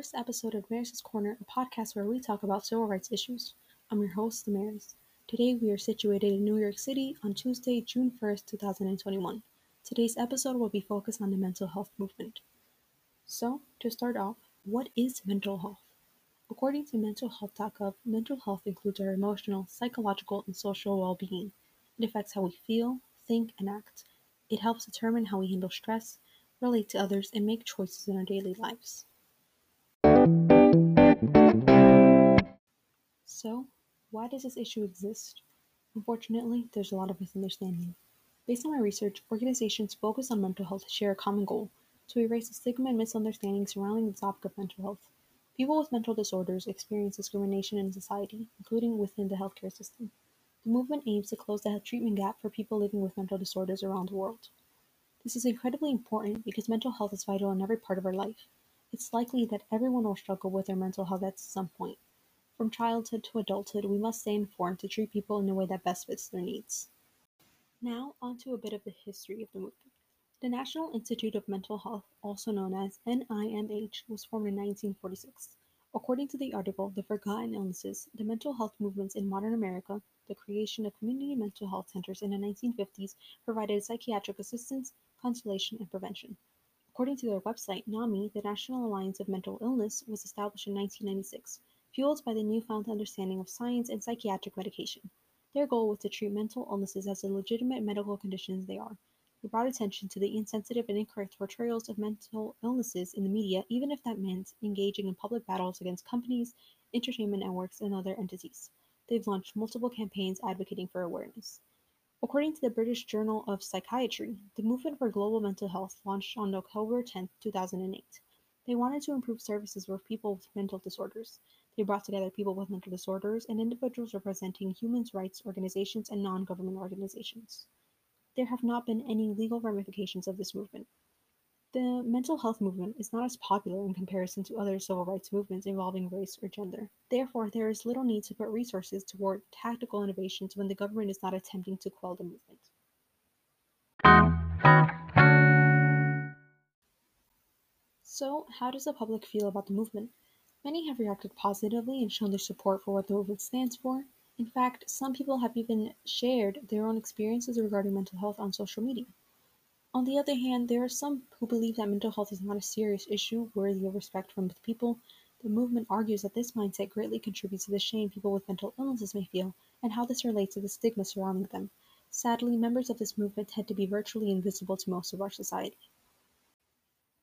first episode of Maris's Corner, a podcast where we talk about civil rights issues. I'm your host, the Maris. Today we are situated in New York City on Tuesday, June 1st, 2021. Today's episode will be focused on the mental health movement. So, to start off, what is mental health? According to mentalhealth.gov, mental health includes our emotional, psychological, and social well-being. It affects how we feel, think, and act. It helps determine how we handle stress, relate to others, and make choices in our daily lives. So, why does this issue exist? Unfortunately, there's a lot of misunderstanding. Based on my research, organizations focused on mental health share a common goal: to erase the stigma and misunderstanding surrounding the topic of mental health. People with mental disorders experience discrimination in society, including within the healthcare system. The movement aims to close the treatment gap for people living with mental disorders around the world. This is incredibly important because mental health is vital in every part of our life. It's likely that everyone will struggle with their mental health at some point. From childhood to adulthood, we must stay informed to treat people in a way that best fits their needs. Now, onto a bit of the history of the movement. The National Institute of Mental Health, also known as NIMH, was formed in 1946. According to the article, The Forgotten Illnesses, the mental health movements in modern America, the creation of community mental health centers in the 1950s provided psychiatric assistance, consultation, and prevention. According to their website, NAMI, the National Alliance of Mental Illness, was established in 1996, fueled by the newfound understanding of science and psychiatric medication. Their goal was to treat mental illnesses as the legitimate medical conditions they are. They brought attention to the insensitive and incorrect portrayals of mental illnesses in the media, even if that meant engaging in public battles against companies, entertainment networks, and other entities. They've launched multiple campaigns advocating for awareness. According to the British Journal of Psychiatry, the movement for global mental health launched on October 10, 2008. They wanted to improve services for people with mental disorders. They brought together people with mental disorders and individuals representing human rights organizations and non-government organizations. There have not been any legal ramifications of this movement. The mental health movement is not as popular in comparison to other civil rights movements involving race or gender. Therefore, there is little need to put resources toward tactical innovations when the government is not attempting to quell the movement. So, how does the public feel about the movement? Many have reacted positively and shown their support for what the movement stands for. In fact, some people have even shared their own experiences regarding mental health on social media. On the other hand, there are some who believe that mental health is not a serious issue worthy of respect from people. The movement argues that this mindset greatly contributes to the shame people with mental illnesses may feel and how this relates to the stigma surrounding them. Sadly, members of this movement tend to be virtually invisible to most of our society.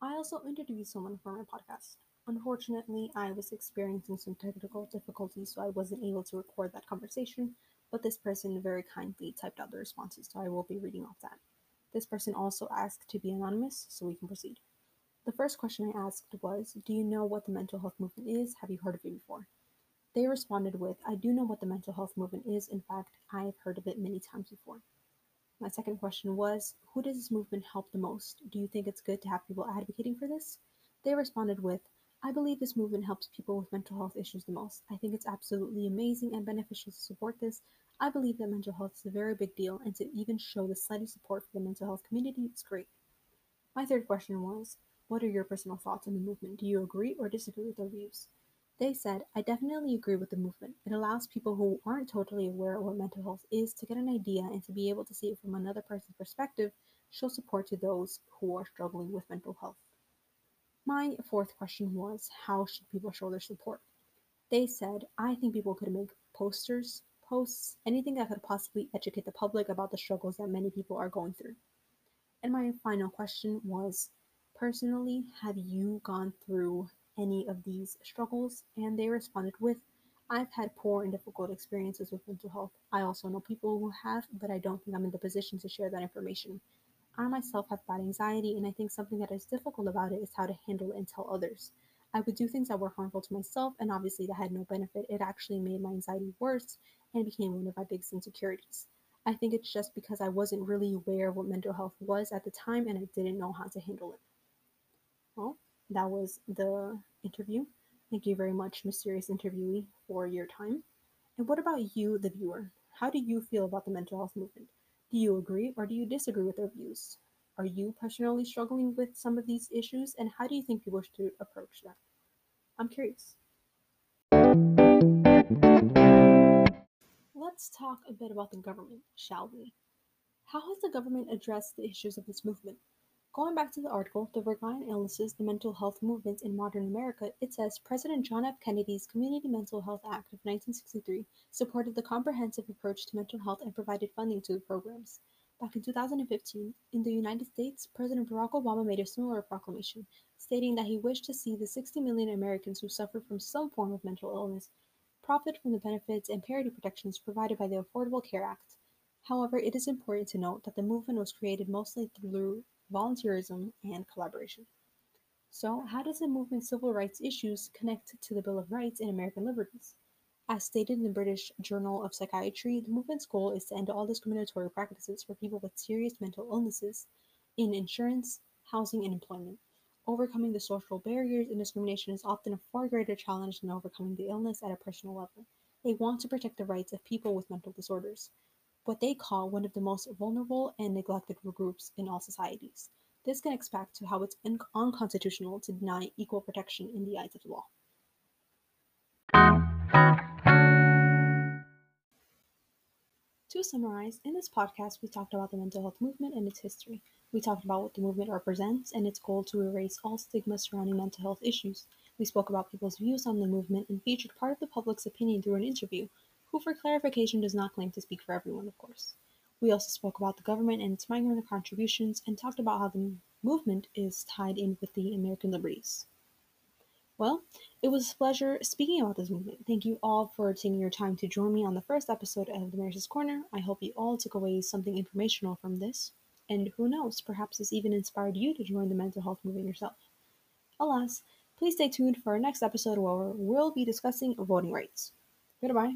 I also interviewed someone for my podcast. Unfortunately, I was experiencing some technical difficulties, so I wasn't able to record that conversation, but this person very kindly typed out the responses, so I will be reading off that. This person also asked to be anonymous, so we can proceed. The first question I asked was, do you know what the mental health movement is? Have you heard of it before? They responded with, I do know what the mental health movement is. In fact, I have heard of it many times before. My second question was, who does this movement help the most? Do you think it's good to have people advocating for this? They responded with, I believe this movement helps people with mental health issues the most. I think it's absolutely amazing and beneficial to support this. I believe that mental health is a very big deal, and to even show the slightest support for the mental health community is great. My third question was, what are your personal thoughts on the movement? Do you agree or disagree with their views? They said, I definitely agree with the movement. It allows people who aren't totally aware of what mental health is to get an idea and to be able to see it from another person's perspective, show support to those who are struggling with mental health. My fourth question was, how should people show their support? They said, I think people could make posters, posts, anything that could possibly educate the public about the struggles that many people are going through. And my final question was, personally, have you gone through any of these struggles? And they responded with, I've had poor and difficult experiences with mental health. I also know people who have, but I don't think I'm in the position to share that information. I myself have bad anxiety, and I think something that is difficult about it is how to handle it and tell others. I would do things that were harmful to myself, and obviously that had no benefit. It actually made my anxiety worse and became one of my biggest insecurities. I think it's just because I wasn't really aware of what mental health was at the time, and I didn't know how to handle it. Well, that was the interview. Thank you very much, mysterious interviewee, for your time. And what about you, the viewer? How do you feel about the mental health movement? Do you agree or do you disagree with their views? Are you personally struggling with some of these issues, and how do you think people should approach that? I'm curious. Let's talk a bit about the government, shall we? How has the government addressed the issues of this movement? Going back to the article, The Recurrent Illnesses, the Mental Health Movements in Modern America, it says President John F. Kennedy's Community Mental Health Act of 1963 supported the comprehensive approach to mental health and provided funding to the programs. Back in 2015, in the United States, President Barack Obama made a similar proclamation, stating that he wished to see the 60 million Americans who suffer from some form of mental illness profit from the benefits and parity protections provided by the Affordable Care Act. However, it is important to note that the movement was created mostly through volunteerism and collaboration. So, how does the movement's civil rights issues connect to the Bill of Rights and American liberties? As stated in the British Journal of Psychiatry, the movement's goal is to end all discriminatory practices for people with serious mental illnesses in insurance, housing, and employment. Overcoming the social barriers and discrimination is often a far greater challenge than overcoming the illness at a personal level. They want to protect the rights of people with mental disorders, what they call one of the most vulnerable and neglected groups in all societies. This connects back to how it's unconstitutional to deny equal protection in the eyes of the law. To summarize, in this podcast, we talked about the mental health movement and its history. We talked about what the movement represents and its goal to erase all stigma surrounding mental health issues. We spoke about people's views on the movement and featured part of the public's opinion through an interview, who for clarification does not claim to speak for everyone, of course. We also spoke about the government and its minor contributions and talked about how the movement is tied in with the American liberties. Well, it was a pleasure speaking about this movement. Thank you all for taking your time to join me on the first episode of the Maris's Corner. I hope you all took away something informational from this, and who knows, perhaps this even inspired you to join the mental health movement yourself. Alas, please stay tuned for our next episode where we'll be discussing voting rights. Goodbye,